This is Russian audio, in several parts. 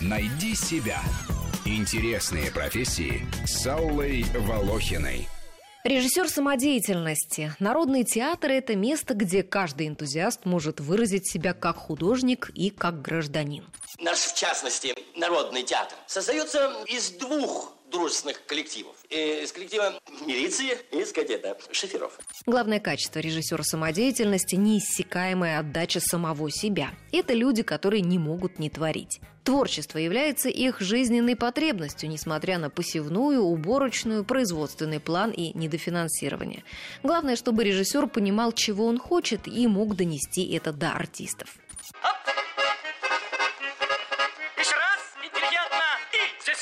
Найди себя. Интересные профессии с Аллой Волохиной. Режиссер самодеятельности. Народный театр – это место, где каждый энтузиаст может выразить себя как художник и как гражданин. Наш, в частности, народный театр создается из двух дружественных коллективов. Из коллектива милиции и из кадета шоферов. Главное качество режиссера самодеятельности – неиссякаемая отдача самого себя. Это люди, которые не могут не творить. Творчество является их жизненной потребностью, несмотря на посевную, уборочную, производственный план и недофинансирование. Главное, чтобы режиссер понимал, чего он хочет, и мог донести это до артистов.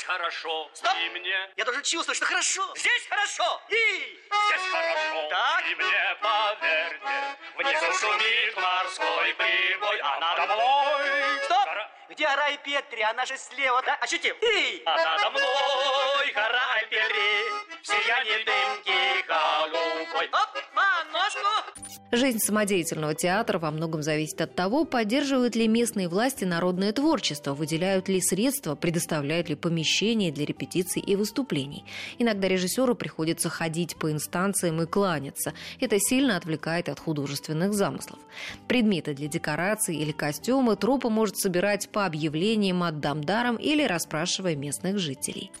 Хорошо. Стоп. И мне. Я даже чувствую, что хорошо. Здесь хорошо. И здесь хорошо. Так. И мне поверьте, внизу шумит морской прибой, а надо мной. Стоп. Гора... Где Ай-Петри? Она же слева, да? Ощутим. И. А надо мной гора Ай-Петри, в сиянии дымки голубой. Оп, поножку. Жизнь самодеятельного театра во многом зависит от того, поддерживают ли местные власти народное творчество, выделяют ли средства, предоставляют ли помещения для репетиций и выступлений. Иногда режиссеру приходится ходить по инстанциям и кланяться. Это сильно отвлекает от художественных замыслов. Предметы для декораций или костюмы труппа может собирать по объявлениям от дамдарам или расспрашивая местных жителей.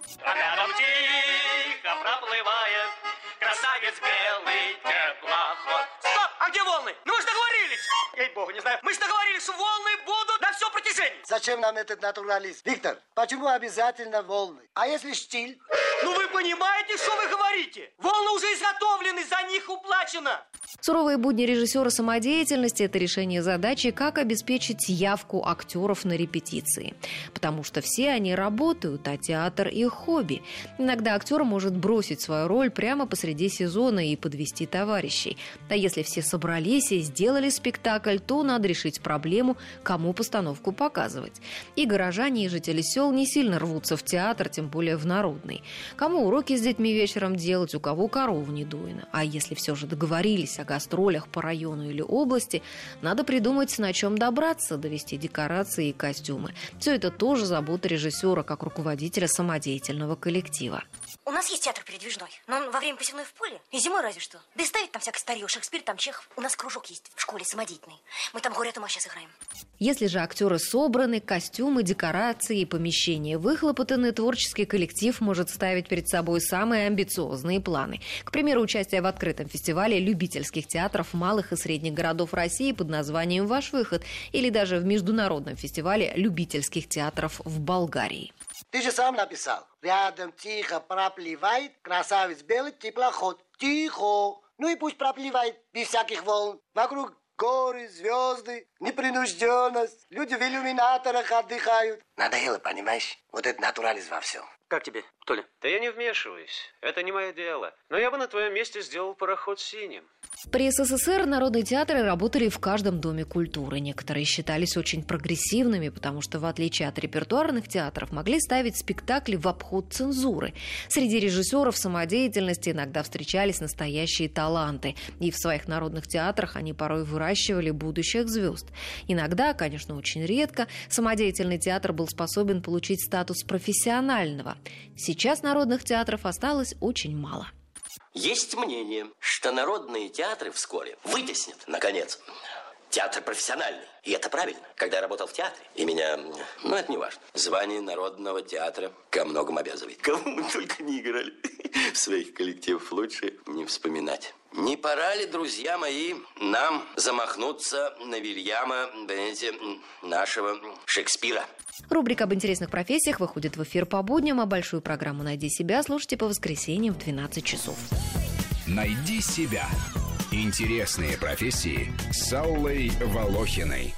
Мы же договорились, что волны будут на все протяжении. Зачем нам этот натурализм? Виктор, почему обязательно волны? А если штиль? Ну вы понимаете, что вы говорите? Волны уже изготовлены, за них уплачено. Суровые будни режиссера самодеятельности – это решение задачи, как обеспечить явку актеров на репетиции. Потому что все они работают, а театр – их хобби. Иногда актер может бросить свою роль прямо посреди сезона и подвести товарищей. А если все собрались и сделали спектакль, то надо решить проблему, кому постановку показывать. И горожане, и жители сел не сильно рвутся в театр, тем более в народный. Кому уроки с детьми вечером делать, у кого корову не дуйно. А если все же договорились о гастролях по району или области, надо придумать, на чем добраться, довести декорации и костюмы. Все это тоже забота режиссера, как руководителя самодеятельного коллектива. У нас есть театр передвижной, но он во время посевной в поле и зимой разве что. Да и ставить там всякое старье, Шекспир, там Чехов. У нас кружок есть в школе самодеятельный. Мы там «Горе от ума» сейчас играем. Если же актеры собраны, костюмы, декорации и помещения выхлопотаны, творческий коллектив может ставить перед собой самые амбициозные планы. К примеру, участие в открытом фестивале любительских театров малых и средних городов России под названием «Ваш выход» или даже в международном фестивале любительских театров в Болгарии. Ты же сам написал. Рядом тихо проплывает красавец белый теплоход. Тихо. Ну и пусть проплывает без всяких волн. Вокруг горы, звезды, непринужденность. Люди в иллюминаторах отдыхают. Надоело, понимаешь? Вот это натурализм во всем. Как тебе, Толя? Да я не вмешиваюсь. Это не мое дело. Но я бы на твоем месте сделал пароход синим. При СССР народные театры работали в каждом доме культуры. Некоторые считались очень прогрессивными, потому что, в отличие от репертуарных театров, могли ставить спектакли в обход цензуры. Среди режиссеров самодеятельности иногда встречались настоящие таланты. И в своих народных театрах они порой выращивали будущих звезд. Иногда, конечно, очень редко, самодеятельный театр был способен получить статус профессионального. Сейчас народных театров осталось очень мало. Есть мнение, что народные театры вскоре вытеснят, наконец, театр профессиональный. И это правильно. Когда я работал в театре, и меня, это не важно, звание народного театра ко многому обязывает. Кого мы только не играли в своих коллективах, лучше не вспоминать. Не пора ли, друзья мои, нам замахнуться на Вильяма, нашего Шекспира? Рубрика об интересных профессиях выходит в эфир по будням, а большую программу «Найди себя» слушайте по воскресеньям в 12 часов. «Найди себя». Интересные профессии с Аллой Волохиной.